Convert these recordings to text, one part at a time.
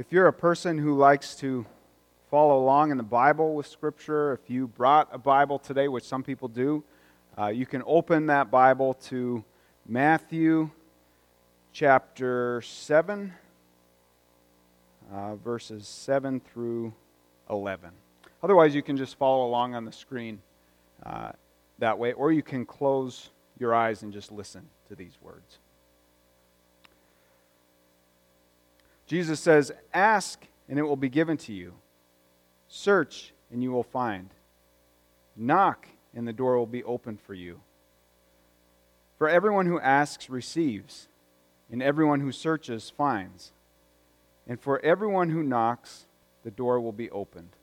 If you're a person who likes to follow along in the Bible with Scripture, if you brought a Bible today, which some people do, you can open that Bible to Matthew chapter 7, verses 7 through 11. Otherwise, you can just follow along on the screen that way, or you can close your eyes and just listen to these words. Jesus says, "Ask, and it will be given to you. Search, and you will find. Knock, and the door will be opened for you. For everyone who asks receives, and everyone who searches finds. And for everyone who knocks, the door will be opened.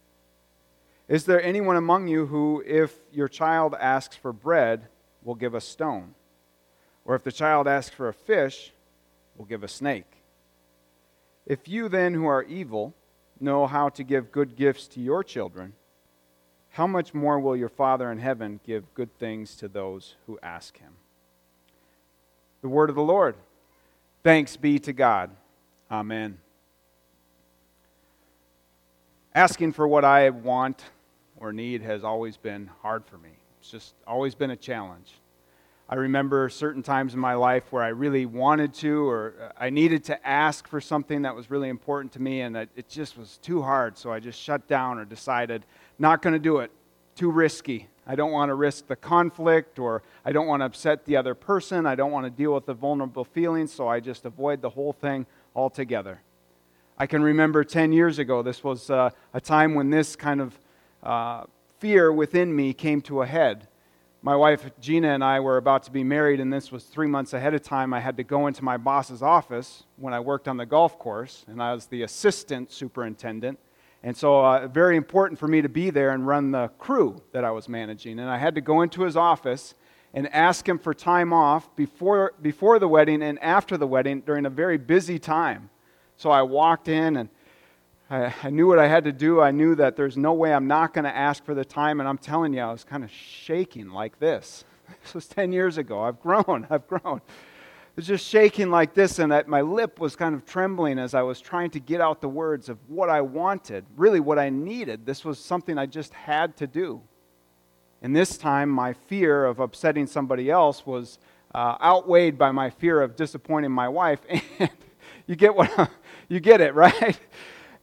Is there anyone among you who, if your child asks for bread, will give a stone? Or if the child asks for a fish, will give a snake? If you then, who are evil, know how to give good gifts to your children, how much more will your Father in heaven give good things to those who ask him?" The word of the Lord. Thanks be to God. Amen. Asking for what I want or need has always been hard for me. It's just always been a challenge. I remember certain times in my life where I really wanted to, or I needed to ask for something that was really important to me, and it just was too hard, so I just shut down or decided, not going to do it, too risky. I don't want to risk the conflict, or I don't want to upset the other person, I don't want to deal with the vulnerable feelings, so I just avoid the whole thing altogether. I can remember 10 years ago, this was a time when this kind of fear within me came to a head. My wife, Gina, and I were about to be married, and this was 3 months ahead of time. I had to go into my boss's office when I worked on the golf course, and I was the assistant superintendent. And so very important for me to be there and run the crew that I was managing. And I had to go into his office and ask him for time off before the wedding and after the wedding during a very busy time. So I walked in, and I knew what I had to do. I knew that there's no way I'm not going to ask for the time. And I'm telling you, I was kind of shaking like this. This was 10 years ago. I've grown. I was just shaking like this, and my lip was kind of trembling as I was trying to get out the words of what I wanted, really what I needed. This was something I just had to do. And this time, my fear of upsetting somebody else was outweighed by my fear of disappointing my wife. And you get it, right?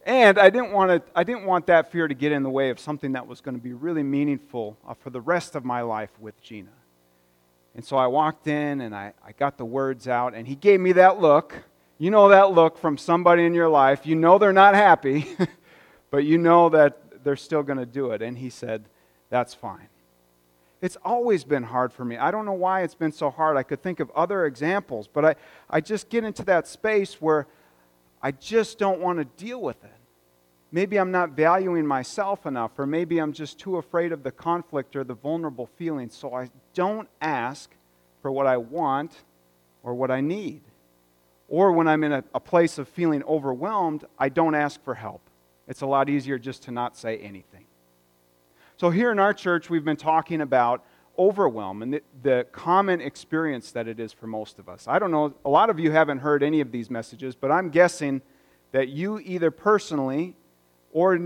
And I didn't want that fear to get in the way of something that was going to be really meaningful for the rest of my life with Gina. And so I walked in, and I got the words out, and he gave me that look. You know that look from somebody in your life. You know they're not happy, but you know that they're still going to do it. And he said, "That's fine." It's always been hard for me. I don't know why it's been so hard. I could think of other examples, but I just get into that space where I just don't want to deal with it. Maybe I'm not valuing myself enough, or maybe I'm just too afraid of the conflict or the vulnerable feelings, so I don't ask for what I want or what I need. Or when I'm in a place of feeling overwhelmed, I don't ask for help. It's a lot easier just to not say anything. So here in our church, we've been talking about overwhelm and the common experience that it is for most of us. I don't know, a lot of you haven't heard any of these messages, but I'm guessing that you either personally or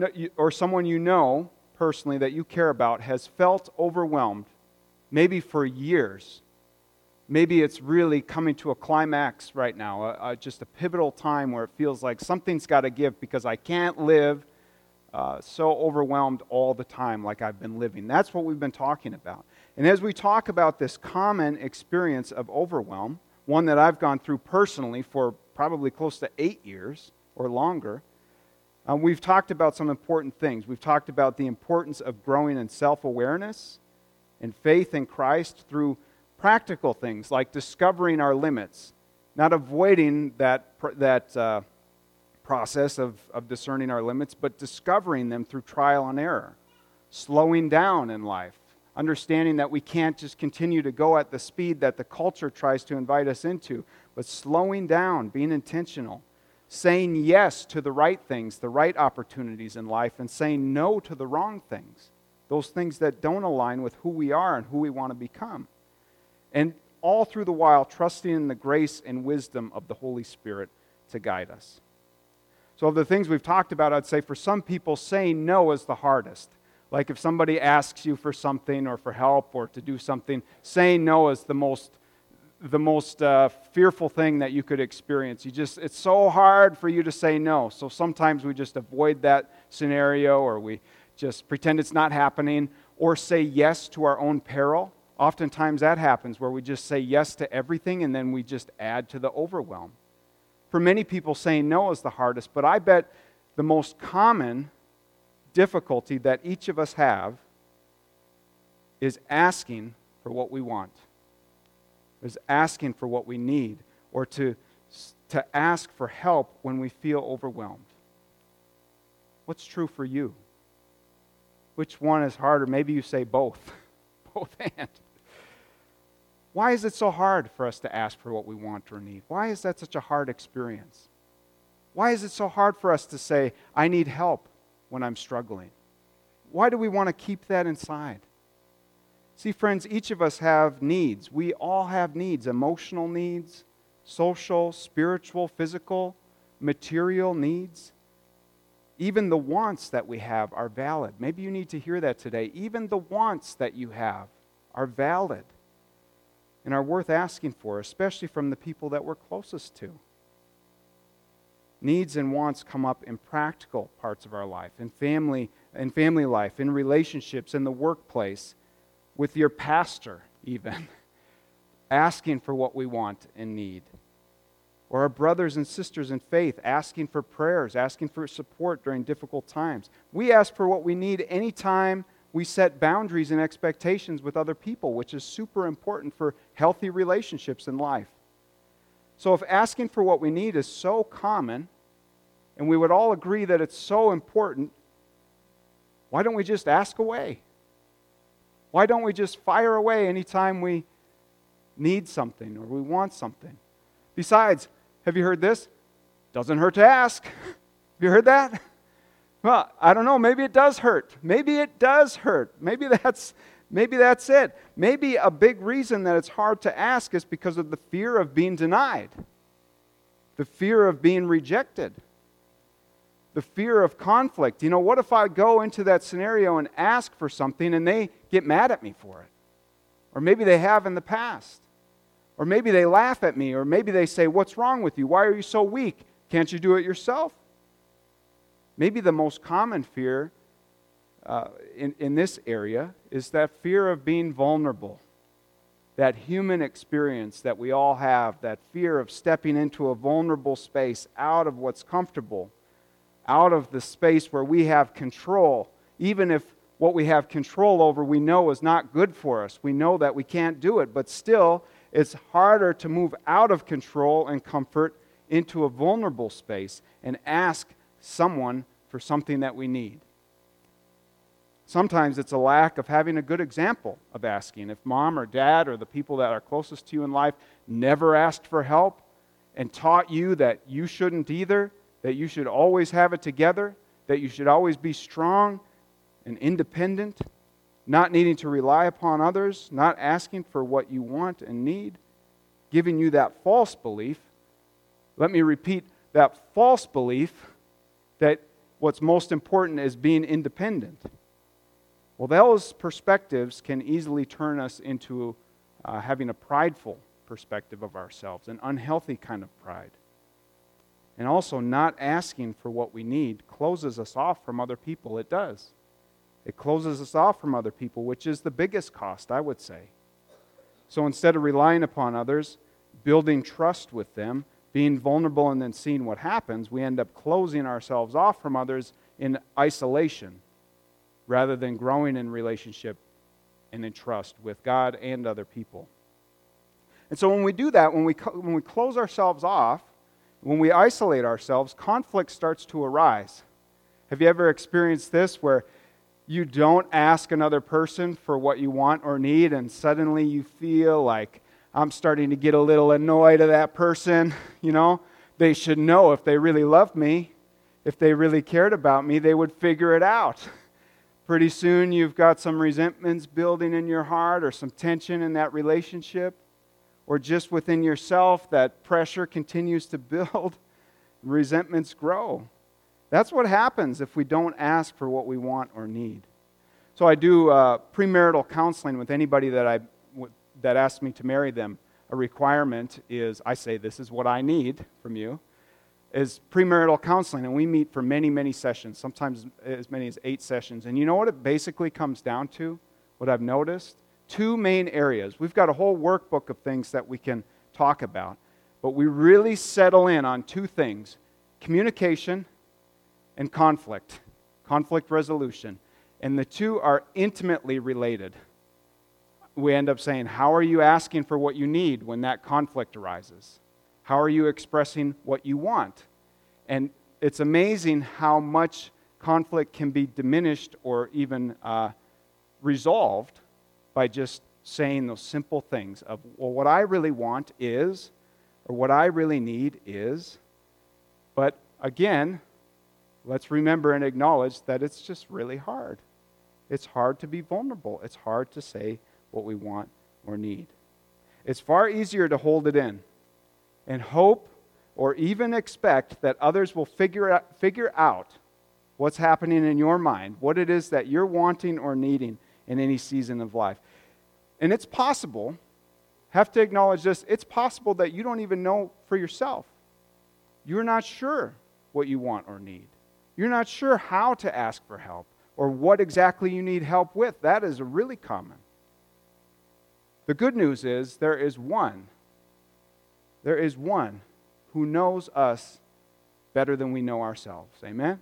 someone you know personally that you care about has felt overwhelmed, maybe for years. Maybe it's really coming to a climax right now, just a pivotal time where it feels like something's got to give because I can't live so overwhelmed all the time like I've been living. That's what we've been talking about. And as we talk about this common experience of overwhelm, one that I've gone through personally for probably close to 8 years or longer, we've talked about some important things. We've talked about the importance of growing in self-awareness and faith in Christ through practical things like discovering our limits, not avoiding that process of discerning our limits, but discovering them through trial and error, slowing down in life, understanding that we can't just continue to go at the speed that the culture tries to invite us into, but slowing down, being intentional, saying yes to the right things, the right opportunities in life, and saying no to the wrong things, those things that don't align with who we are and who we want to become. And all through the while, trusting in the grace and wisdom of the Holy Spirit to guide us. So of the things we've talked about, I'd say for some people, saying no is the hardest. Like if somebody asks you for something or for help or to do something, saying no is the most fearful thing that you could experience. It's so hard for you to say no. So sometimes we just avoid that scenario, or we just pretend it's not happening, or say yes to our own peril. Oftentimes that happens where we just say yes to everything and then we just add to the overwhelm. For many people, saying no is the hardest, but I bet the most common difficulty that each of us have is asking for what we want, is asking for what we need, or to ask for help when we feel overwhelmed. What's true for you? Which one is harder? Maybe you say both. Both and. Why is it so hard for us to ask for what we want or need? Why is that such a hard experience? Why is it so hard for us to say, I need help when I'm struggling? Why do we want to keep that inside? See, friends, each of us have needs. We all have needs, emotional needs, social, spiritual, physical, material needs. Even the wants that we have are valid. Maybe you need to hear that today. Even the wants that you have are valid and are worth asking for, especially from the people that we're closest to. Needs and wants come up in practical parts of our life, in family life, in relationships, in the workplace, with your pastor even, asking for what we want and need. Or our brothers and sisters in faith, asking for prayers, asking for support during difficult times. We ask for what we need anytime we set boundaries and expectations with other people, which is super important for healthy relationships in life. So if asking for what we need is so common, and we would all agree that it's so important, why don't we just ask away? Why don't we just fire away anytime we need something or we want something? Besides, have you heard this? Doesn't hurt to ask. Have you heard that? Well, I don't know. Maybe it does hurt. Maybe that's it. Maybe a big reason that it's hard to ask is because of the fear of being denied, the fear of being rejected, the fear of conflict. You know, what if I go into that scenario and ask for something and they get mad at me for it? Or maybe they have in the past. Or maybe they laugh at me, or maybe they say, what's wrong with you? Why are you so weak? Can't you do it yourself? Maybe the most common fear in this area is that fear of being vulnerable, that human experience that we all have, that fear of stepping into a vulnerable space, out of what's comfortable, out of the space where we have control, even if what we have control over we know is not good for us. We know that we can't do it, but still, it's harder to move out of control and comfort into a vulnerable space and ask someone for something that we need. Sometimes it's a lack of having a good example of asking. If mom or dad or the people that are closest to you in life never asked for help and taught you that you shouldn't either, that you should always have it together, that you should always be strong and independent, not needing to rely upon others, not asking for what you want and need, giving you that false belief. Let me repeat, that false belief that what's most important is being independent. Well, those perspectives can easily turn us into having a prideful perspective of ourselves, an unhealthy kind of pride. And also, not asking for what we need closes us off from other people. It does. It closes us off from other people, which is the biggest cost, I would say. So instead of relying upon others, building trust with them, being vulnerable and then seeing what happens, we end up closing ourselves off from others in isolation rather than growing in relationship and in trust with God and other people. And so when we do that, when we close ourselves off, when we isolate ourselves, conflict starts to arise. Have you ever experienced this where you don't ask another person for what you want or need, and suddenly you feel like, I'm starting to get a little annoyed at that person, you know? They should know if they really loved me, if they really cared about me, they would figure it out. Pretty soon you've got some resentments building in your heart or some tension in that relationship, or just within yourself that pressure continues to build, resentments grow. That's what happens if we don't ask for what we want or need. So I do premarital counseling with anybody that asks me to marry them. A requirement is, I say, this is what I need from you, is premarital counseling. And we meet for many, many sessions, sometimes as many as 8 sessions. And you know what it basically comes down to, what I've noticed? 2 main areas. We've got a whole workbook of things that we can talk about, but we really settle in on 2 things, communication and conflict resolution. And the 2 are intimately related. We end up saying, how are you asking for what you need when that conflict arises? How are you expressing what you want? And it's amazing how much conflict can be diminished or even resolved by just saying those simple things of, well, what I really want is, or what I really need is. But again, let's remember and acknowledge that it's just really hard. It's hard to be vulnerable. It's hard to say what we want or need. It's far easier to hold it in and hope or even expect that others will figure out what's happening in your mind, what it is that you're wanting or needing in any season of life. And it's possible, have to acknowledge this, it's possible that you don't even know for yourself. You're not sure what you want or need. You're not sure how to ask for help or what exactly you need help with. That is really common. The good news is there is one who knows us better than we know ourselves. Amen?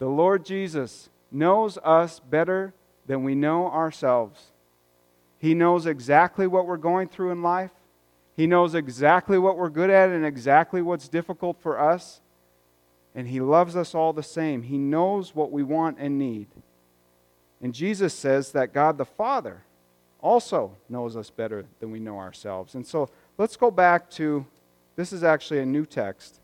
The Lord Jesus knows us better than we know ourselves. He knows exactly what we're going through in life. He knows exactly what we're good at and exactly what's difficult for us. And He loves us all the same. He knows what we want and need. And Jesus says that God the Father also knows us better than we know ourselves. And so let's go back to, this is actually a new text.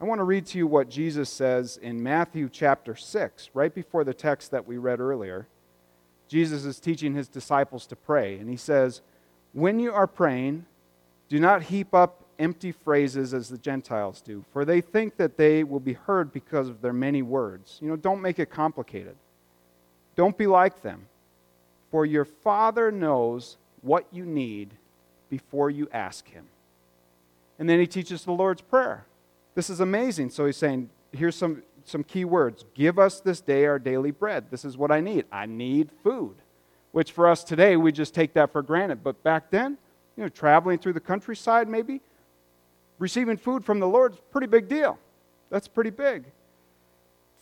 I want to read to you what Jesus says in Matthew chapter 6, right before the text that we read earlier. Jesus is teaching His disciples to pray, and He says, "When you are praying, do not heap up empty phrases as the Gentiles do, for they think that they will be heard because of their many words." You know, don't make it complicated. Don't be like them. For your Father knows what you need before you ask Him. And then He teaches the Lord's Prayer. This is amazing. So He's saying, here's some key words. Give us this day our daily bread. This is what I need. I need food, which for us today, we just take that for granted. But back then, you know, traveling through the countryside maybe, receiving food from the Lord is a pretty big deal. That's pretty big.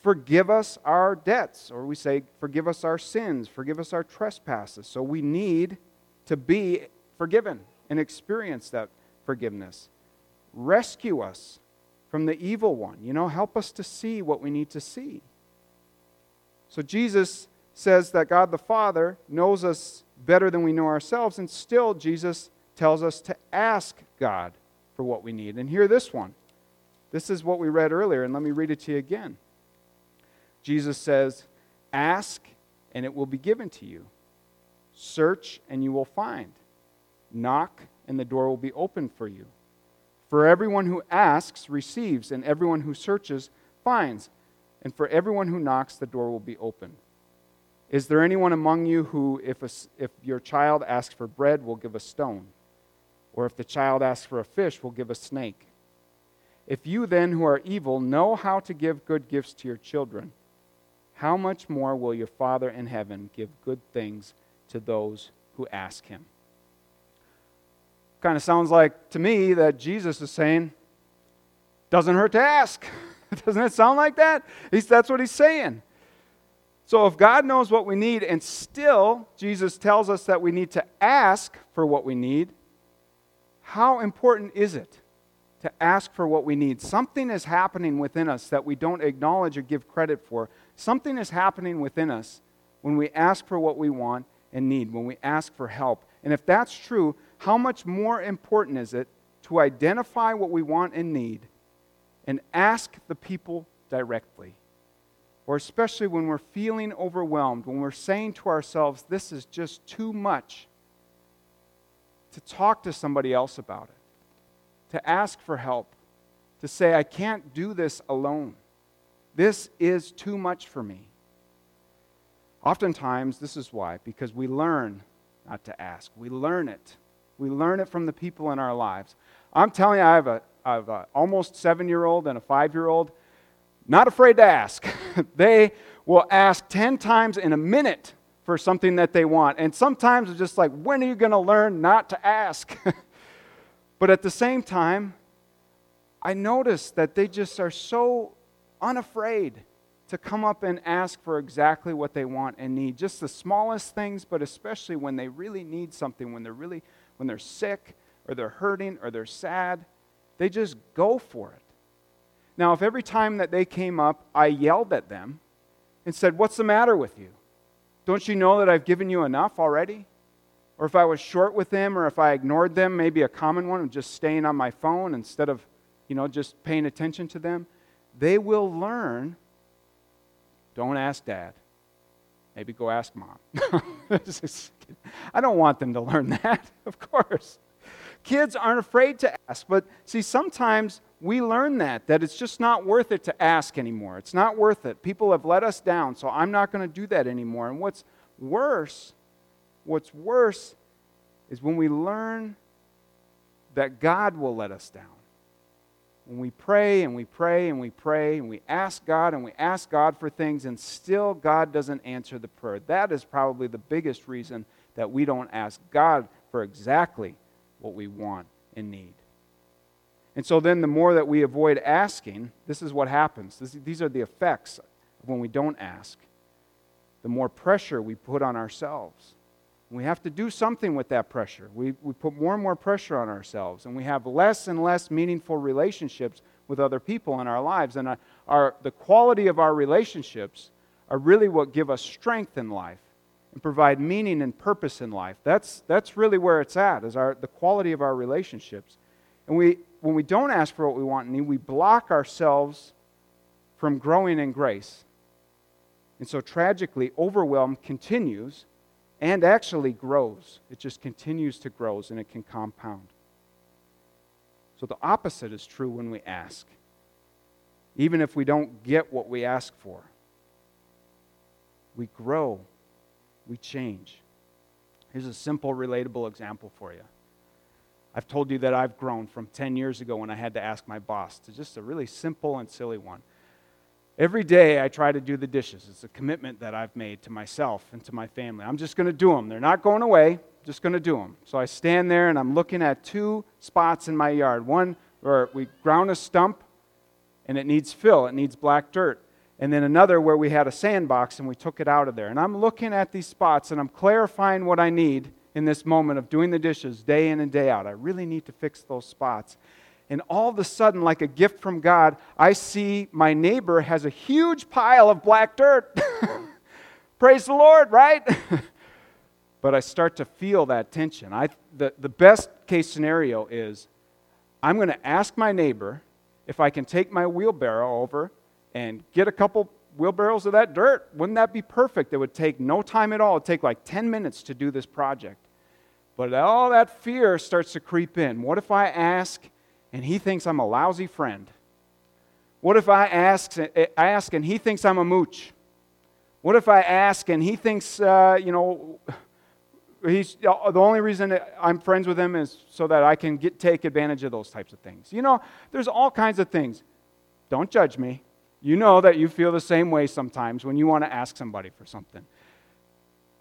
Forgive us our debts, or we say, forgive us our sins, forgive us our trespasses. So we need to be forgiven and experience that forgiveness. Rescue us from the evil one. You know, help us to see what we need to see. So Jesus says that God the Father knows us better than we know ourselves, and still Jesus tells us to ask God for what we need. And hear this one. This is what we read earlier, and let me read it to you again. Jesus says, "Ask, and it will be given to you. Search, and you will find. Knock, and the door will be opened for you. For everyone who asks receives, and everyone who searches finds. And for everyone who knocks, the door will be opened. Is there anyone among you who, if your child asks for bread, will give a stone? Or if the child asks for a fish, will give a snake? If you then, who are evil, know how to give good gifts to your children, how much more will your Father in heaven give good things to those who ask Him?" Kind of sounds like to me that Jesus is saying, doesn't hurt to ask. Doesn't it sound like that? That's what He's saying. So if God knows what we need and still Jesus tells us that we need to ask for what we need, how important is it to ask for what we need? Something is happening within us that we don't acknowledge or give credit for. Something is happening within us when we ask for what we want and need, when we ask for help. And if that's true, how much more important is it to identify what we want and need and ask the people directly? Or especially when we're feeling overwhelmed, when we're saying to ourselves, this is just too much, to talk to somebody else about it, to ask for help, to say, I can't do this alone. This is too much for me. Oftentimes, this is why, because we learn not to ask. We learn it. We learn it from the people in our lives. I'm telling you, I have a almost 7-year-old and a 5-year-old, not afraid to ask. They will ask 10 times in a minute for something that they want. And sometimes it's just like, when are you going to learn not to ask? But at the same time, I notice that they just are so unafraid to come up and ask for exactly what they want and need. Just the smallest things, but especially when they really need something, when they're sick, or they're hurting, or they're sad, they just go for it. Now, if every time that they came up, I yelled at them and said, "What's the matter with you? Don't you know that I've given you enough already?" Or if I was short with them, or if I ignored them, maybe a common one of just staying on my phone instead of, just paying attention to them, they will learn, don't ask Dad. Maybe go ask Mom. I don't want them to learn that, of course. Kids aren't afraid to ask, but see, sometimes we learn that it's just not worth it to ask anymore. It's not worth it. People have let us down, so I'm not going to do that anymore. And what's worse is when we learn that God will let us down. When we pray and we pray and we pray and we ask God and we ask God for things and still God doesn't answer the prayer. That is probably the biggest reason that we don't ask God for exactly what we want and need. And so then the more that we avoid asking, this is what happens. These are the effects of when we don't ask. The more pressure we put on ourselves. We have to do something with that pressure. We put more and more pressure on ourselves, and we have less and less meaningful relationships with other people in our lives. And the quality of our relationships are really what give us strength in life and provide meaning and purpose in life. That's really where it's at, is the quality of our relationships. And when we don't ask for what we want and need, we block ourselves from growing in grace. And so tragically, overwhelm continues and actually grows. It just continues to grow, and it can compound. So the opposite is true when we ask, even if we don't get what we ask for. We grow. We change. Here's a simple, relatable example for you. I've told you that I've grown from 10 years ago when I had to ask my boss to just a really simple and silly one. Every day I try to do the dishes. It's a commitment that I've made to myself and to my family. I'm just going to do them. They're not going away. I'm just going to do them. So I stand there and I'm looking at two spots in my yard. One where we ground a stump and it needs fill. It needs black dirt. And then another where we had a sandbox and we took it out of there. And I'm looking at these spots and I'm clarifying what I need in this moment of doing the dishes day in and day out. I really need to fix those spots. And all of a sudden, like a gift from God, I see my neighbor has a huge pile of black dirt. Praise the Lord, right? But I start to feel that tension. The best case scenario is I'm going to ask my neighbor if I can take my wheelbarrow over and get a couple wheelbarrows of that dirt. Wouldn't that be perfect? It would take no time at all. It would take like 10 minutes to do this project. But all that fear starts to creep in. What if I ask and he thinks I'm a lousy friend? What if I ask and he thinks I'm a mooch? What if I ask and he thinks, the only reason I'm friends with him is so that I can take advantage of those types of things. There's all kinds of things. Don't judge me. You know that you feel the same way sometimes when you want to ask somebody for something.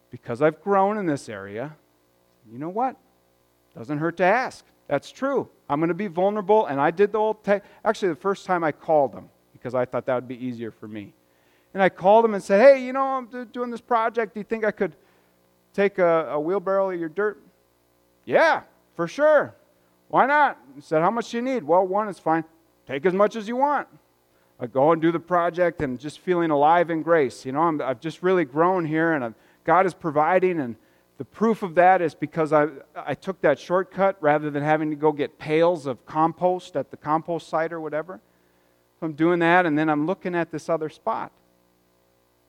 Because I've grown in this area, you know what? Doesn't hurt to ask. That's true. I'm going to be vulnerable, and I did the old text. Actually, the first time I called them, because I thought that would be easier for me. And I called them and said, "Hey, I'm doing this project. Do you think I could take a wheelbarrow of your dirt?" "Yeah, for sure. Why not?" I said, "How much do you need?" "Well, one is fine." "Take as much as you want." I go and do the project, and just feeling alive in grace. I've just really grown here, and God is providing, and the proof of that is because I took that shortcut rather than having to go get pails of compost at the compost site or whatever. So I'm doing that, and then I'm looking at this other spot.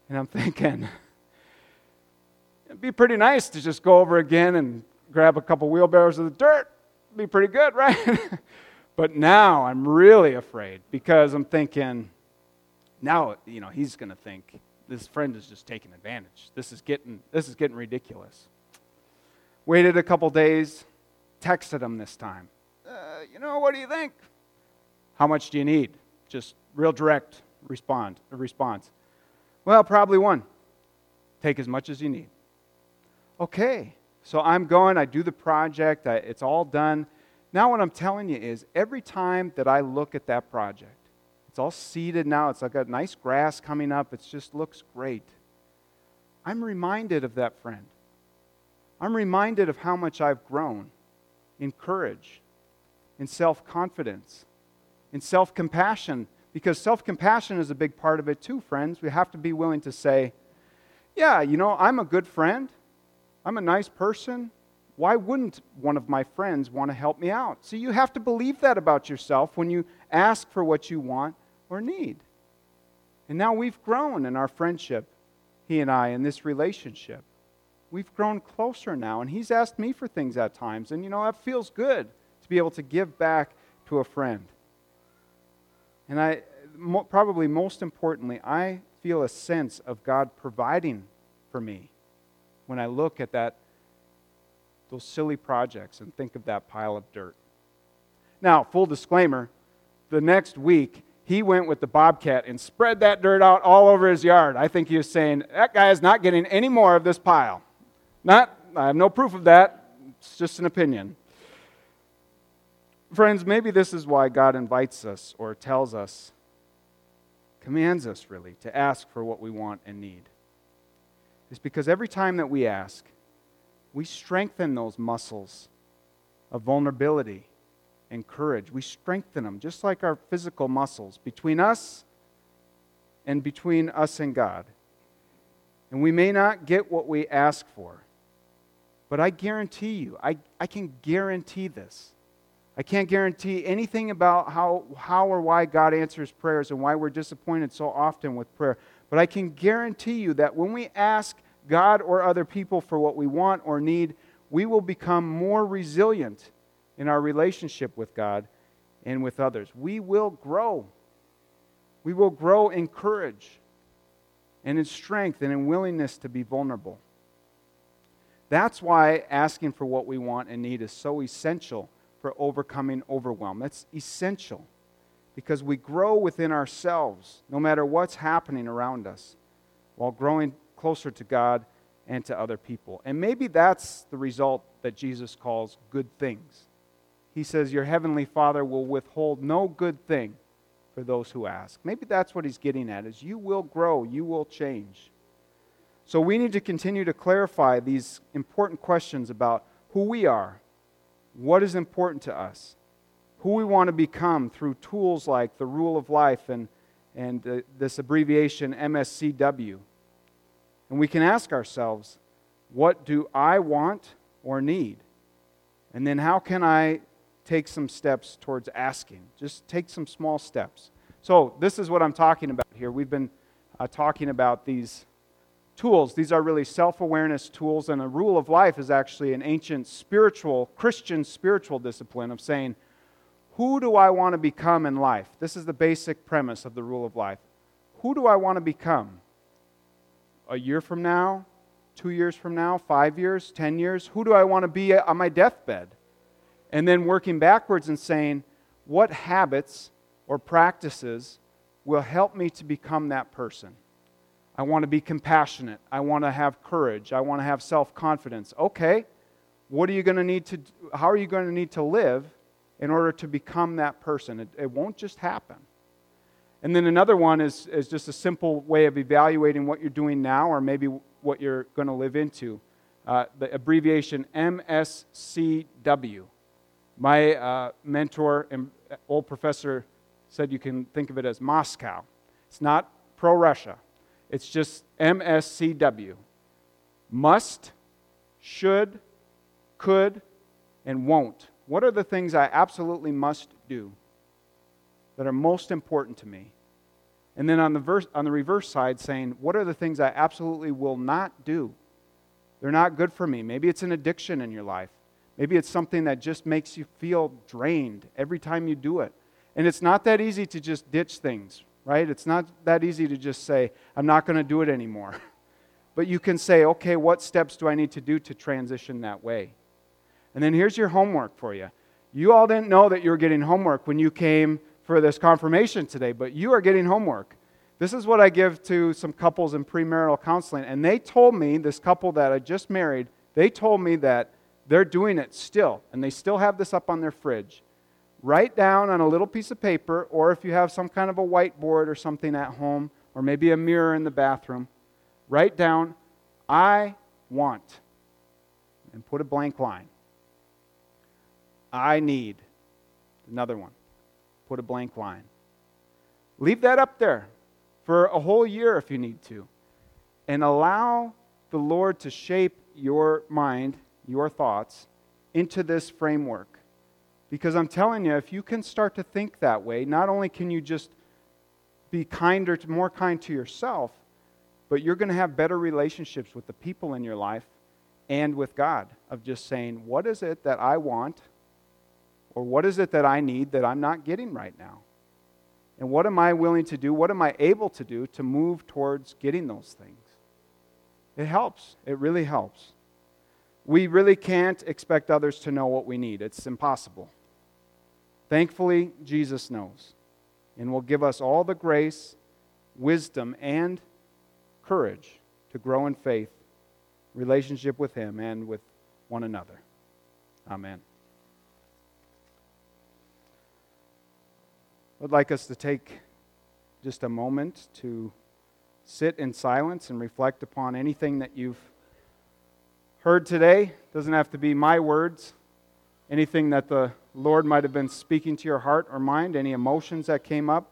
And I'm thinking, it'd be pretty nice to just go over again and grab a couple wheelbarrows of the dirt. It'd be pretty good, right? But now I'm really afraid because I'm thinking, Now, you know, he's going to think this friend is just taking advantage. This is getting ridiculous. Waited a couple days, texted him this time. What do you think? How much do you need? Just real direct response. Well, probably one. Take as much as you need. Okay, so I'm going. I do the project. It's all done. Now what I'm telling you is every time that I look at that project, it's all seeded now. It's got nice grass coming up. It just looks great. I'm reminded of that friend. I'm reminded of how much I've grown in courage, in self-confidence, in self-compassion, because self-compassion is a big part of it too, friends. We have to be willing to say, yeah, you know, I'm a good friend. I'm a nice person. Why wouldn't one of my friends want to help me out? So you have to believe that about yourself when you ask for what you want or need. And now we've grown in our friendship, he and I, in this relationship. We've grown closer now, and he's asked me for things at times, and you know, that feels good to be able to give back to a friend. And probably most importantly, I feel a sense of God providing for me when I look at those silly projects and think of that pile of dirt. Now, full disclaimer, the next week, he went with the bobcat and spread that dirt out all over his yard. I think he was saying, that guy is not getting any more of this pile. I have no proof of that. It's just an opinion. Friends, maybe this is why God invites us or tells us, commands us really, to ask for what we want and need. It's because every time that we ask, we strengthen those muscles of vulnerability and courage. We strengthen them, just like our physical muscles, between us and God. And we may not get what we ask for, but I guarantee you, I can guarantee this. I can't guarantee anything about how or why God answers prayers and why we're disappointed so often with prayer, but I can guarantee you that when we ask God or other people for what we want or need, we will become more resilient in our relationship with God and with others. We will grow. We will grow in courage and in strength and in willingness to be vulnerable. That's why asking for what we want and need is so essential for overcoming overwhelm. That's essential because we grow within ourselves no matter what's happening around us while growing closer to God and to other people. And maybe that's the result that Jesus calls good things. He says, your heavenly Father will withhold no good thing for those who ask. Maybe that's what he's getting at, is you will grow, you will change. So we need to continue to clarify these important questions about who we are, what is important to us, who we want to become through tools like the Rule of Life and this abbreviation MSCW. And we can ask ourselves, what do I want or need? And then how can I take some steps towards asking? Just take some small steps. So this is what I'm talking about here. We've been talking about these tools. These are really self-awareness tools, and a Rule of Life is actually an ancient Christian spiritual discipline of saying, who do I want to become in life? This is the basic premise of the Rule of Life. Who do I want to become? A year from now, 2 years from now, 5 years, 10 years, who do I want to be on my deathbed? And then working backwards and saying, what habits or practices will help me to become that person? I want to be compassionate. I want to have courage. I want to have self-confidence. Okay, what are you going to need to do? How are you going to need to live in order to become that person? It won't just happen. And then another one is just a simple way of evaluating what you're doing now or maybe what you're going to live into. The abbreviation MSCW. My mentor and old professor said you can think of it as Moscow. It's not pro-Russia. It's just MSCW. Must, should, could, and won't. What are the things I absolutely must do that are most important to me? And then on the reverse side, saying, what are the things I absolutely will not do? They're not good for me. Maybe it's an addiction in your life. Maybe it's something that just makes you feel drained every time you do it. And it's not that easy to just ditch things. right? It's not that easy to just say, I'm not going to do it anymore. But you can say, okay, what steps do I need to do to transition that way? And then here's your homework for you. You all didn't know that you were getting homework when you came for this confirmation today, but you are getting homework. This is what I give to some couples in premarital counseling, and they told me, this couple that I just married, they told me that they're doing it still, and they still have this up on their fridge. Write down on a little piece of paper, or if you have some kind of a whiteboard or something at home, or maybe a mirror in the bathroom, write down, I want, and put a blank line. I need, another one, put a blank line. Leave that up there for a whole year if you need to, and allow the Lord to shape your mind, your thoughts, into this framework. Because I'm telling you, if you can start to think that way, not only can you just be kinder, more kind to yourself, but you're going to have better relationships with the people in your life and with God, of just saying, what is it that I want, or what is it that I need that I'm not getting right now? And what am I willing to do? What am I able to do to move towards getting those things? It helps. It really helps. We really can't expect others to know what we need. It's impossible. Thankfully, Jesus knows and will give us all the grace, wisdom, and courage to grow in faith, relationship with Him, and with one another. Amen. I'd like us to take just a moment to sit in silence and reflect upon anything that you've heard today. It doesn't have to be my words. Anything that the Lord might have been speaking to your heart or mind, any emotions that came up.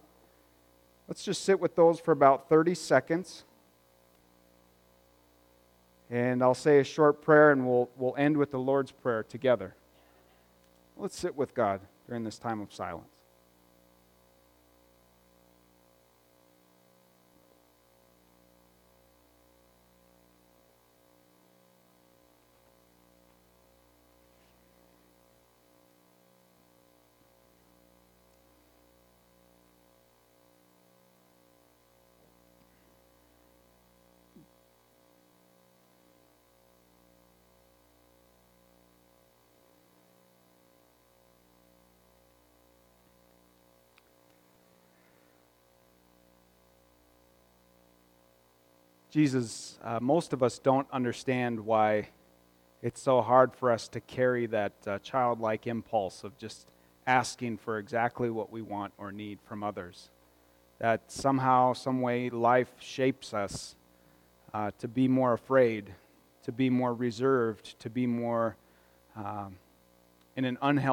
Let's just sit with those for about 30 seconds. And I'll say a short prayer, and we'll end with the Lord's Prayer together. Let's sit with God during this time of silence. Jesus, most of us don't understand why it's so hard for us to carry that childlike impulse of just asking for exactly what we want or need from others. That somehow, some way, life shapes us to be more afraid, to be more reserved, to be more in an unhealthy